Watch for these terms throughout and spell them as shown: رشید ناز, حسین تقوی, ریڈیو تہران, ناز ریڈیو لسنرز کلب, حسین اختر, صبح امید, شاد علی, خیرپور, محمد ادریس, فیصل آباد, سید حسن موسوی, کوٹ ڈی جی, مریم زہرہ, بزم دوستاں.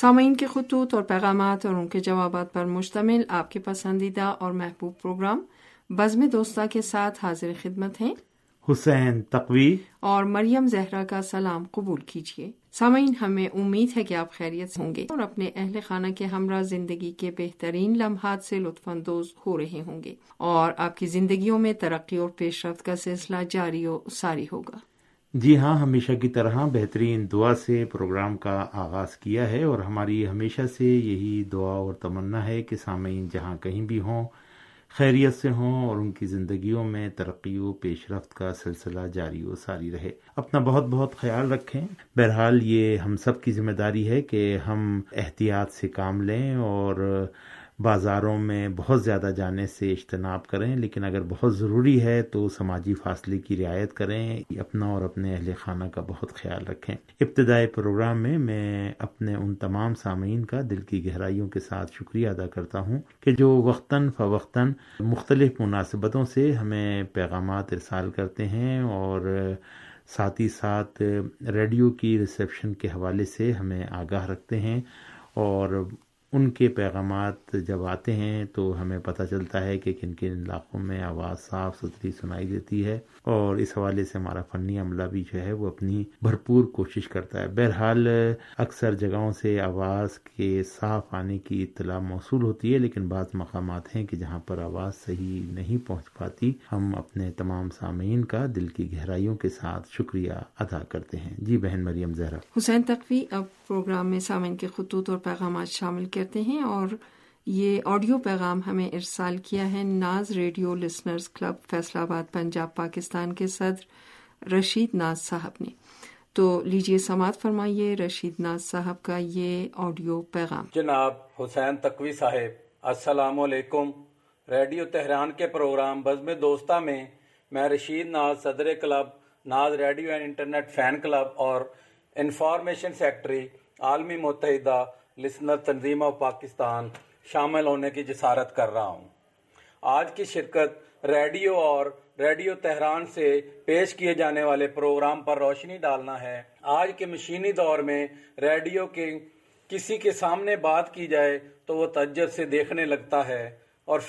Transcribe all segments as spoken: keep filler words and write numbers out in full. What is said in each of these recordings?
سامعین کے خطوط اور پیغامات اور ان کے جوابات پر مشتمل آپ کے پسندیدہ اور محبوب پروگرام بزم دوستاں کے ساتھ حاضر خدمت ہیں حسین تقوی اور مریم زہرہ کا سلام قبول کیجیے. سامعین ہمیں امید ہے کہ آپ خیریت ہوں گے اور اپنے اہل خانہ کے ہمراہ زندگی کے بہترین لمحات سے لطف اندوز ہو رہے ہوں گے اور آپ کی زندگیوں میں ترقی اور پیش رفت کا سلسلہ جاری و ساری ہوگا. جی ہاں, ہمیشہ کی طرح بہترین دعا سے پروگرام کا آغاز کیا ہے اور ہماری ہمیشہ سے یہی دعا اور تمنا ہے کہ سامعین جہاں کہیں بھی ہوں خیریت سے ہوں اور ان کی زندگیوں میں ترقی و پیش رفت کا سلسلہ جاری و ساری رہے. اپنا بہت بہت خیال رکھیں. بہرحال یہ ہم سب کی ذمہ داری ہے کہ ہم احتیاط سے کام لیں اور بازاروں میں بہت زیادہ جانے سے اجتناب کریں, لیکن اگر بہت ضروری ہے تو سماجی فاصلے کی رعایت کریں. اپنا اور اپنے اہل خانہ کا بہت خیال رکھیں. ابتدائی پروگرام میں میں اپنے ان تمام سامعین کا دل کی گہرائیوں کے ساتھ شکریہ ادا کرتا ہوں کہ جو وقتاً فوقتاً مختلف مناسبتوں سے ہمیں پیغامات ارسال کرتے ہیں اور ساتھ ہی ساتھ ریڈیو کی ریسیپشن کے حوالے سے ہمیں آگاہ رکھتے ہیں, اور ان کے پیغامات جب آتے ہیں تو ہمیں پتہ چلتا ہے کہ کن کن علاقوں میں آواز صاف ستھری سنائی دیتی ہے, اور اس حوالے سے ہمارا فنی عملہ بھی جو ہے وہ اپنی بھرپور کوشش کرتا ہے. بہرحال اکثر جگہوں سے آواز کے صاف آنے کی اطلاع موصول ہوتی ہے, لیکن بعض مقامات ہیں کہ جہاں پر آواز صحیح نہیں پہنچ پاتی. ہم اپنے تمام سامعین کا دل کی گہرائیوں کے ساتھ شکریہ ادا کرتے ہیں. جی بہن مریم زہرہ. حسین تقوی, اب پروگرام میں سامعین کے خطوط اور پیغامات شامل کرتے ہیں, اور یہ آڈیو پیغام ہمیں ارسال کیا ہے ناز ریڈیو لسنرز کلب فیصل آباد Punjab Pakistan کے صدر رشید ناز صاحب نے. تو لیجئے سماعت فرمائیے رشید ناز صاحب کا یہ آڈیو پیغام. جناب حسین تقوی صاحب, السلام علیکم. ریڈیو تہران کے پروگرام بزم دوستاں میں میں رشید ناز, صدر club Naz radio and internet fan club اور انفارمیشن سیکٹری عالمی متحدہ لسنر تنظیم آف پاکستان شامل ہونے کی جسارت کر رہا ہوں. آج کی شرکت ریڈیو اور ریڈیو تہران سے پیش کیے جانے والے پروگرام پر روشنی ڈالنا ہے. آج کے مشینی دور میں ریڈیو کے کسی کے سامنے بات کی جائے تو وہ تعجب سے دیکھنے لگتا ہے اور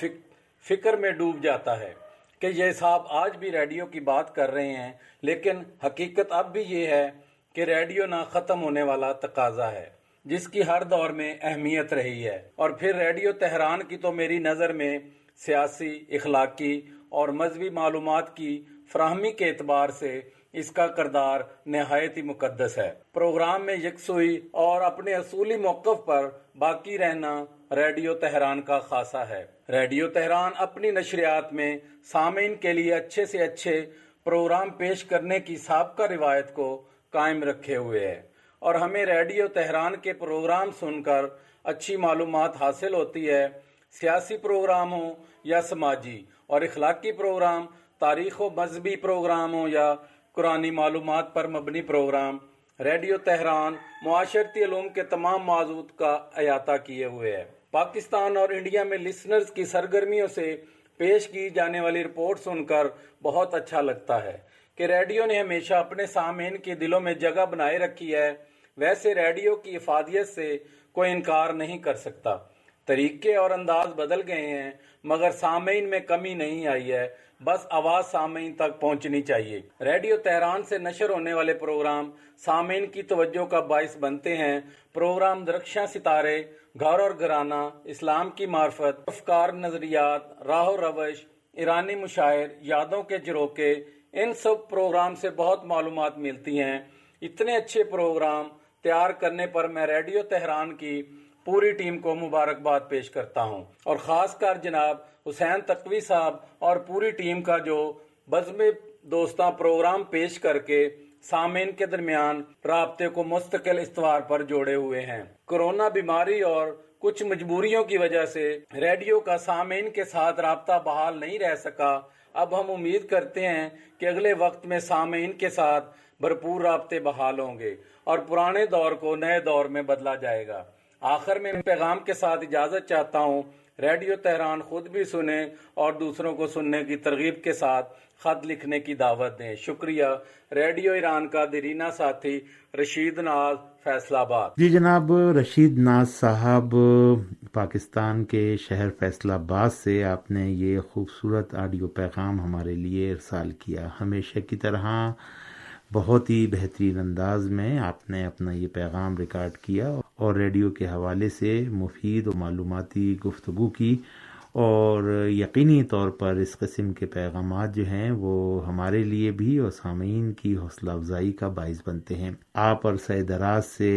فکر میں ڈوب جاتا ہے کہ یہ صاحب آج بھی ریڈیو کی بات کر رہے ہیں, لیکن حقیقت اب بھی یہ ہے کہ ریڈیو نہ ختم ہونے والا تقاضا ہے جس کی ہر دور میں اہمیت رہی ہے. اور پھر ریڈیو تہران کی تو میری نظر میں سیاسی, اخلاقی اور مذہبی معلومات کی فراہمی کے اعتبار سے اس کا کردار نہایت ہی مقدس ہے. پروگرام میں یکسوئی اور اپنے اصولی موقف پر باقی رہنا ریڈیو تہران کا خاصہ ہے. ریڈیو تہران اپنی نشریات میں سامعین کے لیے اچھے سے اچھے پروگرام پیش کرنے کی سابقہ روایت کو قائم رکھے ہوئے ہے, اور ہمیں ریڈیو تہران کے پروگرام سن کر اچھی معلومات حاصل ہوتی ہے. سیاسی پروگرام ہوں یا سماجی اور اخلاقی پروگرام, تاریخ و مذہبی پروگرام ہوں یا قرآنی معلومات پر مبنی پروگرام, ریڈیو تہران معاشرتی علوم کے تمام موضوعات کا احاطہ کیے ہوئے ہے. پاکستان اور انڈیا میں لسنرز کی سرگرمیوں سے پیش کی جانے والی رپورٹ سن کر بہت اچھا لگتا ہے کہ ریڈیو نے ہمیشہ اپنے سامعین کے دلوں میں جگہ بنائے رکھی ہے. ویسے ریڈیو کی افادیت سے کوئی انکار نہیں کر سکتا. طریقے اور انداز بدل گئے ہیں مگر سامعین میں کمی نہیں آئی ہے, بس آواز سامعین تک پہنچنی چاہیے. ریڈیو تہران سے نشر ہونے والے پروگرام سامعین کی توجہ کا باعث بنتے ہیں. پروگرام درخشاں ستارے, گھر اور گھرانہ, اسلام کی معرفت, افکار, نظریات, راہ و روش, ایرانی مشاعر, یادوں کے جروکے, ان سب پروگرام سے بہت معلومات ملتی ہیں. اتنے اچھے پروگرام تیار کرنے پر میں ریڈیو تہران کی پوری ٹیم کو مبارکباد پیش کرتا ہوں, اور خاص کر جناب حسین تقوی صاحب اور پوری ٹیم کا جو بزم دوستاں پروگرام پیش کر کے سامعین کے درمیان رابطے کو مستقل استوار پر جوڑے ہوئے ہیں. کورونا بیماری اور کچھ مجبوریوں کی وجہ سے ریڈیو کا سامعین کے ساتھ رابطہ بحال نہیں رہ سکا. اب ہم امید کرتے ہیں کہ اگلے وقت میں سامعین کے ساتھ بھرپور رابطے بحال ہوں گے اور پرانے دور کو نئے دور میں بدلا جائے گا. آخر میں پیغام کے ساتھ اجازت چاہتا ہوں. ریڈیو تہران خود بھی سنیں اور دوسروں کو سننے کی ترغیب کے ساتھ خط لکھنے کی دعوت دیں. شکریہ. ریڈیو ایران کا دیرینہ ساتھی رشید ناز، فیصل آباد. جی جناب رشید ناز صاحب، پاکستان کے شہر فیصل آباد سے آپ نے یہ خوبصورت آڈیو پیغام ہمارے لیے ارسال کیا. ہمیشہ کی طرح بہت ہی بہترین انداز میں آپ نے اپنا یہ پیغام ریکارڈ کیا اور ریڈیو کے حوالے سے مفید و معلوماتی گفتگو کی، اور یقینی طور پر اس قسم کے پیغامات جو ہیں وہ ہمارے لیے بھی اور سامعین کی حوصلہ افزائی کا باعث بنتے ہیں. آپ عرصہ دراز سے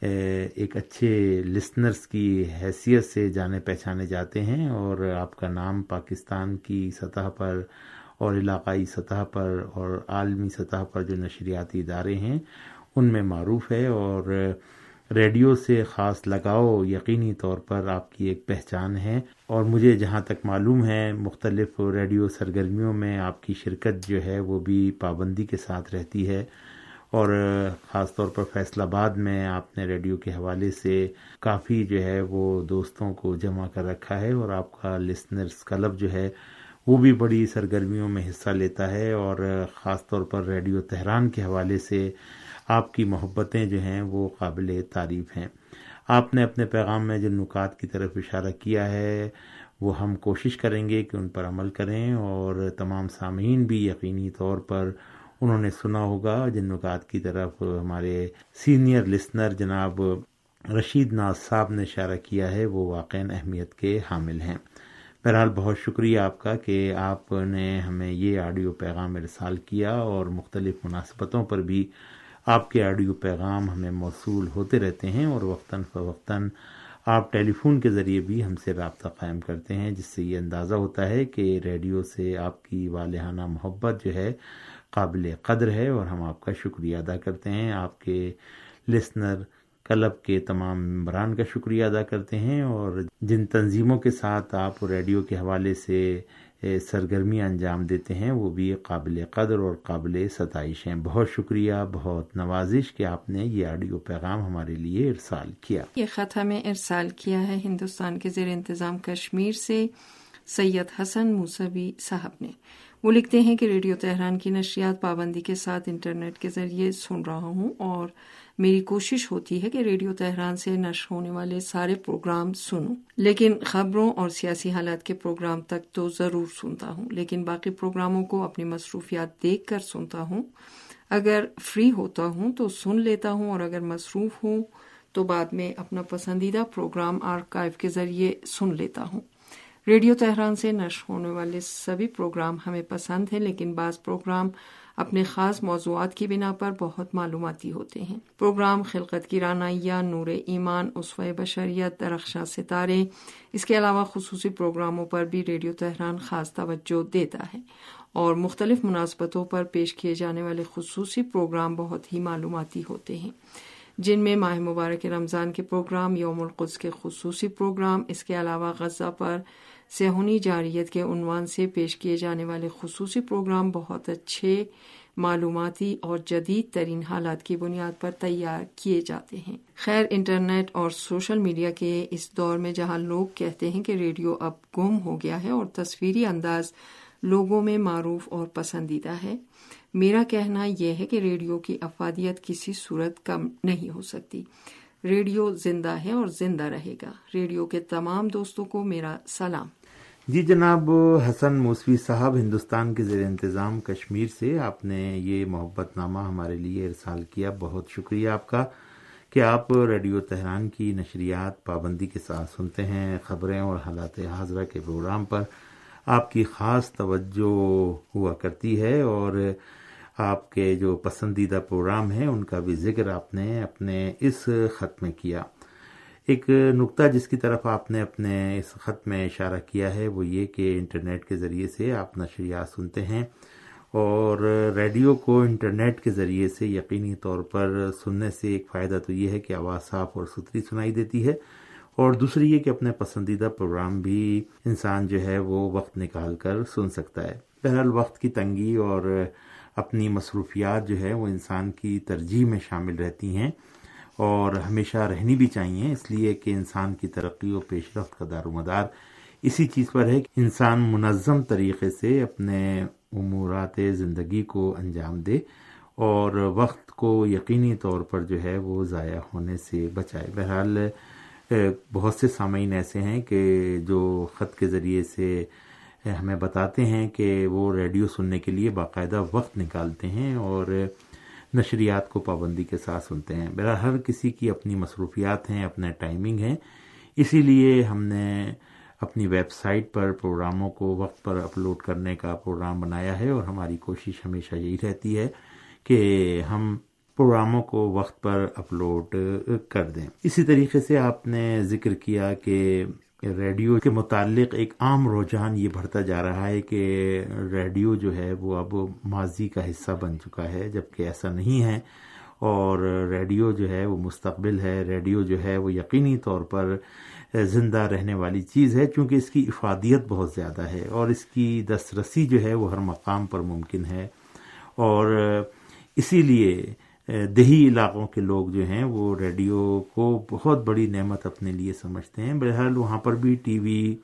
ایک اچھے لسنرز کی حیثیت سے جانے پہچانے جاتے ہیں اور آپ کا نام پاکستان کی سطح پر اور علاقائی سطح پر اور عالمی سطح پر جو نشریاتی ادارے ہیں ان میں معروف ہے، اور ریڈیو سے خاص لگاؤ یقینی طور پر آپ کی ایک پہچان ہے. اور مجھے جہاں تک معلوم ہے مختلف ریڈیو سرگرمیوں میں آپ کی شرکت جو ہے وہ بھی پابندی کے ساتھ رہتی ہے، اور خاص طور پر فیصل آباد میں آپ نے ریڈیو کے حوالے سے کافی جو ہے وہ دوستوں کو جمع کر رکھا ہے، اور آپ کا لسنرز کلب جو ہے وہ بھی بڑی سرگرمیوں میں حصہ لیتا ہے، اور خاص طور پر ریڈیو تہران کے حوالے سے آپ کی محبتیں جو ہیں وہ قابل تعریف ہیں. آپ نے اپنے پیغام میں جو نکات کی طرف اشارہ کیا ہے وہ ہم کوشش کریں گے کہ ان پر عمل کریں، اور تمام سامعین بھی یقینی طور پر انہوں نے سنا ہوگا جن نکات کی طرف ہمارے سینئر لسنر جناب رشید ناز صاحب نے اشارہ کیا ہے وہ واقعاً اہمیت کے حامل ہیں. بہرحال بہت شکریہ آپ کا کہ آپ نے ہمیں یہ آڈیو پیغام ارسال کیا، اور مختلف مناسبتوں پر بھی آپ کے آڈیو پیغام ہمیں موصول ہوتے رہتے ہیں، اور وقتاً فوقتاً آپ ٹیلی فون کے ذریعے بھی ہم سے رابطہ قائم کرتے ہیں، جس سے یہ اندازہ ہوتا ہے کہ ریڈیو سے آپ کی والہانہ محبت جو ہے قابل قدر ہے، اور ہم آپ کا شکریہ ادا کرتے ہیں. آپ کے لسنر کلب کے تمام ممبران کا شکریہ ادا کرتے ہیں، اور جن تنظیموں کے ساتھ آپ ریڈیو کے حوالے سے سرگرمیاں انجام دیتے ہیں وہ بھی قابل قدر اور قابل ستائش ہیں. بہت شکریہ، بہت نوازش کہ آپ نے یہ آڈیو پیغام ہمارے لیے ارسال کیا. یہ خط ہمیں ارسال کیا ہے ہندوستان کے زیر انتظام کشمیر سے سید حسن موسوی صاحب نے. وہ لکھتے ہیں کہ ریڈیو تہران کی نشریات پابندی کے ساتھ انٹرنیٹ کے ذریعے سن رہا ہوں، اور میری کوشش ہوتی ہے کہ ریڈیو تہران سے نشر ہونے والے سارے پروگرام سنوں، لیکن خبروں اور سیاسی حالات کے پروگرام تک تو ضرور سنتا ہوں، لیکن باقی پروگراموں کو اپنی مصروفیات دیکھ کر سنتا ہوں. اگر فری ہوتا ہوں تو سن لیتا ہوں، اور اگر مصروف ہوں تو بعد میں اپنا پسندیدہ پروگرام آرکائیو کے ذریعے سن لیتا ہوں. ریڈیو تہران سے نشر ہونے والے سبھی پروگرام ہمیں پسند ہیں، لیکن بعض پروگرام اپنے خاص موضوعات کی بنا پر بہت معلوماتی ہوتے ہیں. پروگرام خلقت کی رانائیاں، نور ایمان، اسوہ بشریت، درخشاں ستارے، اس کے علاوہ خصوصی پروگراموں پر بھی ریڈیو تہران خاص توجہ دیتا ہے، اور مختلف مناسبتوں پر پیش کیے جانے والے خصوصی پروگرام بہت ہی معلوماتی ہوتے ہیں، جن میں ماہ مبارک رمضان کے پروگرام، یوم القدس کے خصوصی پروگرام، اس کے علاوہ غزہ پر صہیونی جارحیت کے عنوان سے پیش کیے جانے والے خصوصی پروگرام بہت اچھے معلوماتی اور جدید ترین حالات کی بنیاد پر تیار کیے جاتے ہیں. خیر، انٹرنیٹ اور سوشل میڈیا کے اس دور میں جہاں لوگ کہتے ہیں کہ ریڈیو اب گم ہو گیا ہے اور تصویری انداز لوگوں میں معروف اور پسندیدہ ہے، میرا کہنا یہ ہے کہ ریڈیو کی افادیت کسی صورت کم نہیں ہو سکتی. ریڈیو زندہ ہے اور زندہ رہے گا. ریڈیو کے تمام دوستوں کو میرا سلام. جی جناب حسن موسوی صاحب، ہندوستان کے زیر انتظام کشمیر سے آپ نے یہ محبت نامہ ہمارے لیے ارسال کیا. بہت شکریہ آپ کا کہ آپ ریڈیو تہران کی نشریات پابندی کے ساتھ سنتے ہیں. خبریں اور حالات حاضرہ کے پروگرام پر آپ کی خاص توجہ ہوا کرتی ہے، اور آپ کے جو پسندیدہ پروگرام ہیں ان کا بھی ذکر آپ نے اپنے اس خط میں کیا. ایک نقطہ جس کی طرف آپ نے اپنے اس خط میں اشارہ کیا ہے وہ یہ کہ انٹرنیٹ کے ذریعے سے آپ نشریات سنتے ہیں، اور ریڈیو کو انٹرنیٹ کے ذریعے سے یقینی طور پر سننے سے ایک فائدہ تو یہ ہے کہ آواز صاف اور ستھری سنائی دیتی ہے، اور دوسری یہ کہ اپنے پسندیدہ پروگرام بھی انسان جو ہے وہ وقت نکال کر سن سکتا ہے. بہرحال وقت کی تنگی اور اپنی مصروفیات جو ہے وہ انسان کی ترجیح میں شامل رہتی ہیں، اور ہمیشہ رہنی بھی چاہیے، اس لیے کہ انسان کی ترقی و پیش رفت کا دار و مدار اسی چیز پر ہے کہ انسان منظم طریقے سے اپنے امورات زندگی کو انجام دے اور وقت کو یقینی طور پر جو ہے وہ ضائع ہونے سے بچائے. بہرحال بہت سے سامعین ایسے ہیں کہ جو خط کے ذریعے سے ہمیں بتاتے ہیں کہ وہ ریڈیو سننے کے لیے باقاعدہ وقت نکالتے ہیں اور نشریات کو پابندی کے ساتھ سنتے ہیں. بہرحال ہر کسی کی اپنی مصروفیات ہیں، اپنا ٹائمنگ ہے، اسی لیے ہم نے اپنی ویب سائٹ پر پروگراموں کو وقت پر اپلوڈ کرنے کا پروگرام بنایا ہے، اور ہماری کوشش ہمیشہ یہی رہتی ہے کہ ہم پروگراموں کو وقت پر اپلوڈ کر دیں. اسی طریقے سے آپ نے ذکر کیا کہ ریڈیو کے متعلق ایک عام رجحان یہ بڑھتا جا رہا ہے کہ ریڈیو جو ہے وہ اب ماضی کا حصہ بن چکا ہے، جبکہ ایسا نہیں ہے، اور ریڈیو جو ہے وہ مستقبل ہے. ریڈیو جو ہے وہ یقینی طور پر زندہ رہنے والی چیز ہے، چونکہ اس کی افادیت بہت زیادہ ہے اور اس کی دسترسی جو ہے وہ ہر مقام پر ممکن ہے، اور اسی لیے دیہی علاقوں کے لوگ جو ہیں وہ ریڈیو کو بہت بڑی نعمت اپنے لیے سمجھتے ہیں. بہرحال وہاں پر بھی ٹی وی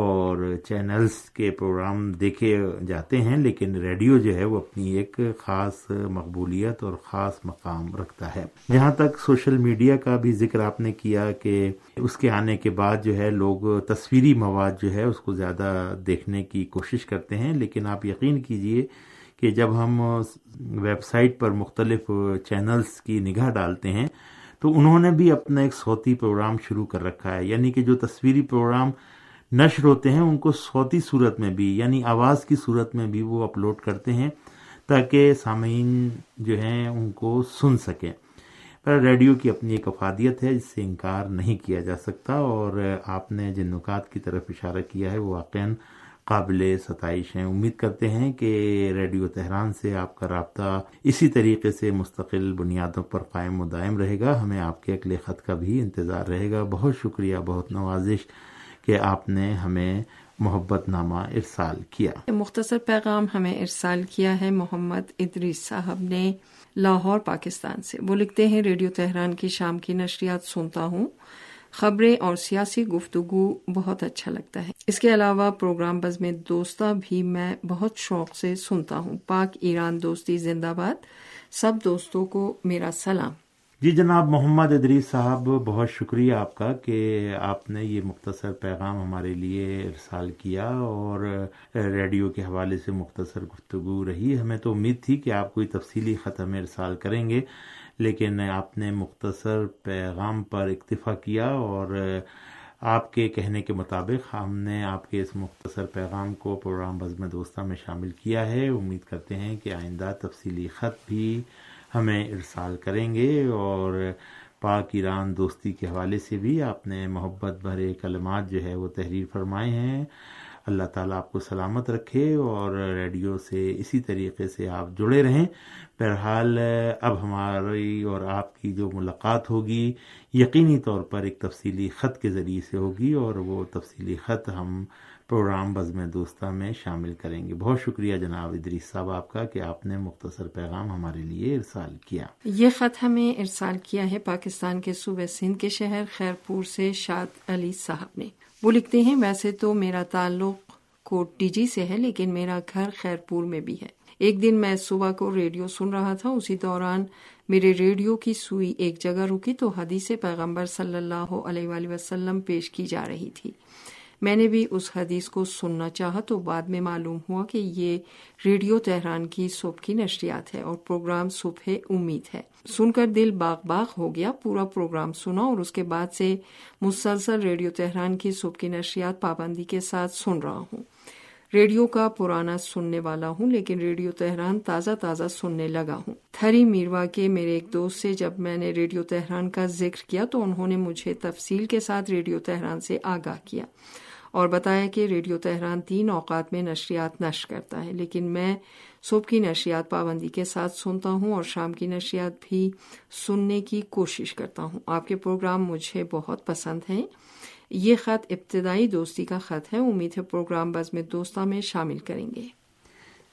اور چینلز کے پروگرام دیکھے جاتے ہیں، لیکن ریڈیو جو ہے وہ اپنی ایک خاص مقبولیت اور خاص مقام رکھتا ہے. جہاں تک سوشل میڈیا کا بھی ذکر آپ نے کیا کہ اس کے آنے کے بعد جو ہے لوگ تصویری مواد جو ہے اس کو زیادہ دیکھنے کی کوشش کرتے ہیں، لیکن آپ یقین کیجئے کہ جب ہم ویب سائٹ پر مختلف چینلز کی نگاہ ڈالتے ہیں تو انہوں نے بھی اپنا ایک صوتی پروگرام شروع کر رکھا ہے، یعنی کہ جو تصویری پروگرام نشر ہوتے ہیں ان کو صوتی صورت میں بھی، یعنی آواز کی صورت میں بھی وہ اپلوڈ کرتے ہیں تاکہ سامعین جو ہیں ان کو سن سکیں. پر ریڈیو کی اپنی ایک افادیت ہے، جس سے انکار نہیں کیا جا سکتا، اور آپ نے جن نکات کی طرف اشارہ کیا ہے وہ واقعاً قابل ستائش ہیں. امید کرتے ہیں کہ ریڈیو تہران سے آپ کا رابطہ اسی طریقے سے مستقل بنیادوں پر قائم و دائم رہے گا. ہمیں آپ کے اگلے خط کا بھی انتظار رہے گا. بہت شکریہ، بہت نوازش کہ آپ نے ہمیں محبت نامہ ارسال کیا. مختصر پیغام ہمیں ارسال کیا ہے محمد ادریس صاحب نے لاہور پاکستان سے. وہ لکھتے ہیں ریڈیو تہران کی شام کی نشریات سنتا ہوں، خبریں اور سیاسی گفتگو بہت اچھا لگتا ہے. اس کے علاوہ پروگرام بزم دوستاں بھی میں بہت شوق سے سنتا ہوں. پاک ایران دوستی زندہ باد. سب دوستوں کو میرا سلام. جی جناب محمد ادریس صاحب، بہت شکریہ آپ کا کہ آپ نے یہ مختصر پیغام ہمارے لیے ارسال کیا اور ریڈیو کے حوالے سے مختصر گفتگو رہی. ہمیں تو امید تھی کہ آپ کوئی تفصیلی خط ہمیں ارسال کریں گے، لیکن آپ نے مختصر پیغام پر اکتفا کیا، اور آپ کے کہنے کے مطابق ہم نے آپ کے اس مختصر پیغام کو پروگرام بزم دوستاں میں شامل کیا ہے. امید کرتے ہیں کہ آئندہ تفصیلی خط بھی ہمیں ارسال کریں گے، اور پاک ایران دوستی کے حوالے سے بھی آپ نے محبت بھرے کلمات جو ہے وہ تحریر فرمائے ہیں. اللہ تعالیٰ آپ کو سلامت رکھے اور ریڈیو سے اسی طریقے سے آپ جڑے رہیں. بہرحال اب ہماری اور آپ کی جو ملاقات ہوگی یقینی طور پر ایک تفصیلی خط کے ذریعے سے ہوگی، اور وہ تفصیلی خط ہم پروگرام بزم دوستاں میں شامل کریں گے. بہت شکریہ جناب ادریس صاحب آپ کا کہ آپ نے مختصر پیغام ہمارے لیے ارسال کیا. یہ خط ہمیں ارسال کیا ہے پاکستان کے صوبہ سندھ کے شہر خیرپور سے شاد علی صاحب نے. وہ لکھتے ہیں ویسے تو میرا تعلق کوٹ ڈی جی سے ہے، لیکن میرا گھر خیرپور میں بھی ہے. ایک دن میں صبح کو ریڈیو سن رہا تھا، اسی دوران میرے ریڈیو کی سوئی ایک جگہ رکی تو حدیث پیغمبر صلی اللہ علیہ وآلہ وسلم پیش کی جا رہی تھی. میں نے بھی اس حدیث کو سننا چاہا تو بعد میں معلوم ہوا کہ یہ ریڈیو تہران کی صبح کی نشریات ہے اور پروگرام صبح امید ہے. سن کر دل باغ باغ ہو گیا. پورا پروگرام سنا اور اس کے بعد سے مسلسل ریڈیو تہران کی صبح کی نشریات پابندی کے ساتھ سن رہا ہوں. ریڈیو کا پرانا سننے والا ہوں، لیکن ریڈیو تہران تازہ تازہ سننے لگا ہوں. تھری میروا کے میرے ایک دوست سے جب میں نے ریڈیو تہران کا ذکر کیا تو انہوں نے مجھے تفصیل کے ساتھ ریڈیو تہران سے آگاہ کیا اور بتایا کہ ریڈیو تہران تین اوقات میں نشریات نشر کرتا ہے، لیکن میں صبح کی نشریات پابندی کے ساتھ سنتا ہوں اور شام کی نشریات بھی سننے کی کوشش کرتا ہوں. آپ کے پروگرام مجھے بہت پسند ہیں. یہ خط ابتدائی دوستی کا خط ہے. امید ہے پروگرام بزم دوستاں میں شامل کریں گے.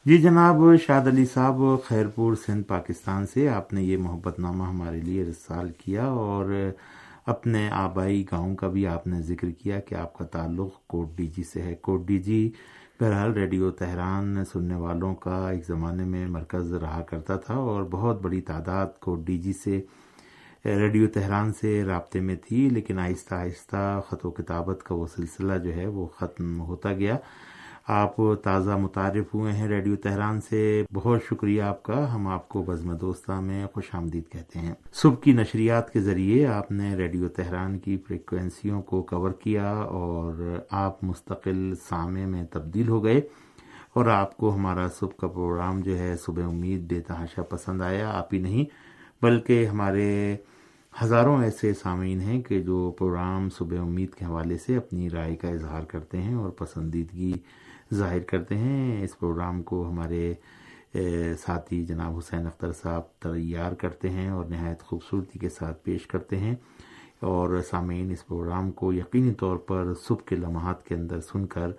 جی جناب شاد علی صاحب خیرپور سندھ پاکستان سے آپ نے یہ محبت نامہ ہمارے لیے رسال کیا اور اپنے آبائی گاؤں کا بھی آپ نے ذکر کیا کہ آپ کا تعلق کوٹ ڈی جی سے ہے. کوٹ ڈی جی بہرحال ریڈیو تہران سننے والوں کا ایک زمانے میں مرکز رہا کرتا تھا اور بہت بڑی تعداد کوٹ ڈی جی سے ریڈیو تہران سے رابطے میں تھی, لیکن آہستہ آہستہ خط و کتابت کا وہ سلسلہ جو ہے وہ ختم ہوتا گیا. آپ تازہ متعارف ہوئے ہیں ریڈیو تہران سے, بہت شکریہ آپ کا. ہم آپ کو بزم دوستاں میں خوش آمدید کہتے ہیں. صبح کی نشریات کے ذریعے آپ نے ریڈیو تہران کی فریکوینسیوں کو کور کیا اور آپ مستقل سامع میں تبدیل ہو گئے, اور آپ کو ہمارا صبح کا پروگرام جو ہے صبح امید بے تحاشا پسند آیا. آپ ہی نہیں بلکہ ہمارے ہزاروں ایسے سامعین ہیں کہ جو پروگرام صبح امید کے حوالے سے اپنی رائے کا اظہار کرتے ہیں اور پسندیدگی ظاہر کرتے ہیں. اس پروگرام کو ہمارے ساتھی جناب حسین اختر صاحب تیار کرتے ہیں اور نہایت خوبصورتی کے ساتھ پیش کرتے ہیں, اور سامعین اس پروگرام کو یقینی طور پر صبح کے لمحات کے اندر سن کر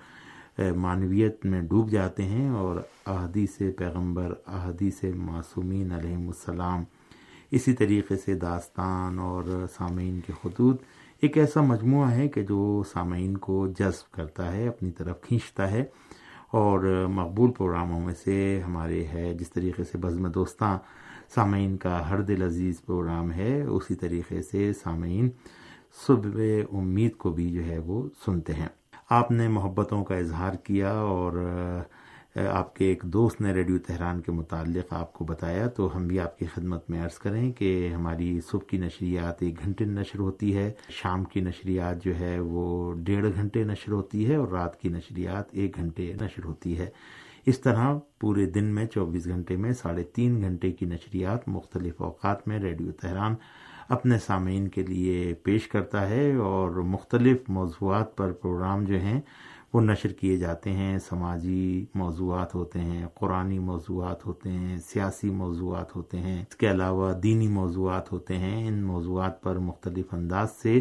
معنویت میں ڈوب جاتے ہیں اور احادیث پیغمبر, احادیث معصومین علیہم السلام, اسی طریقے سے داستان اور سامعین کے خطوط, ایک ایسا مجموعہ ہے کہ جو سامعین کو جذب کرتا ہے, اپنی طرف کھینچتا ہے. اور مقبول پروگراموں میں سے ہمارے ہے جس طریقے سے بزم دوستاں سامعین کا ہر دل عزیز پروگرام ہے, اسی طریقے سے سامعین صبح امید کو بھی جو ہے وہ سنتے ہیں. آپ نے محبتوں کا اظہار کیا اور آپ کے ایک دوست نے ریڈیو تہران کے متعلق آپ کو بتایا, تو ہم بھی آپ کی خدمت میں عرض کریں کہ ہماری صبح کی نشریات ایک گھنٹے نشر ہوتی ہے, شام کی نشریات جو ہے وہ ڈیڑھ گھنٹے نشر ہوتی ہے, اور رات کی نشریات ایک گھنٹے نشر ہوتی ہے. اس طرح پورے دن میں چوبیس گھنٹے میں ساڑھے تین گھنٹے کی نشریات مختلف اوقات میں ریڈیو تہران اپنے سامعین کے لیے پیش کرتا ہے, اور مختلف موضوعات پر پروگرام جو ہیں وہ نشر کیے جاتے ہیں. سماجی موضوعات ہوتے ہیں, قرآنی موضوعات ہوتے ہیں, سیاسی موضوعات ہوتے ہیں, اس کے علاوہ دینی موضوعات ہوتے ہیں. ان موضوعات پر مختلف انداز سے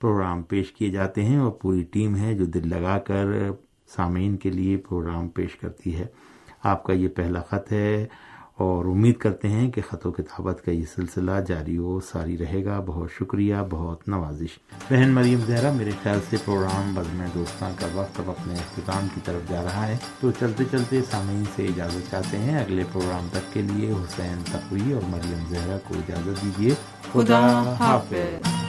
پروگرام پیش کیے جاتے ہیں, اور پوری ٹیم ہے جو دل لگا کر سامعین کے لیے پروگرام پیش کرتی ہے. آپ کا یہ پہلا خط ہے اور امید کرتے ہیں کہ خط و کتابت کا یہ سلسلہ جاری و ساری رہے گا. بہت شکریہ, بہت نوازش. بہن مریم زہرہ, میرے خیال سے پروگرام بزم دوستاں کا وقت اب اپنے اختتام کی طرف جا رہا ہے, تو چلتے چلتے سامعین سے اجازت چاہتے ہیں. اگلے پروگرام تک کے لیے حسین تقوی اور مریم زہرہ کو اجازت دیجیے. خدا حافظ.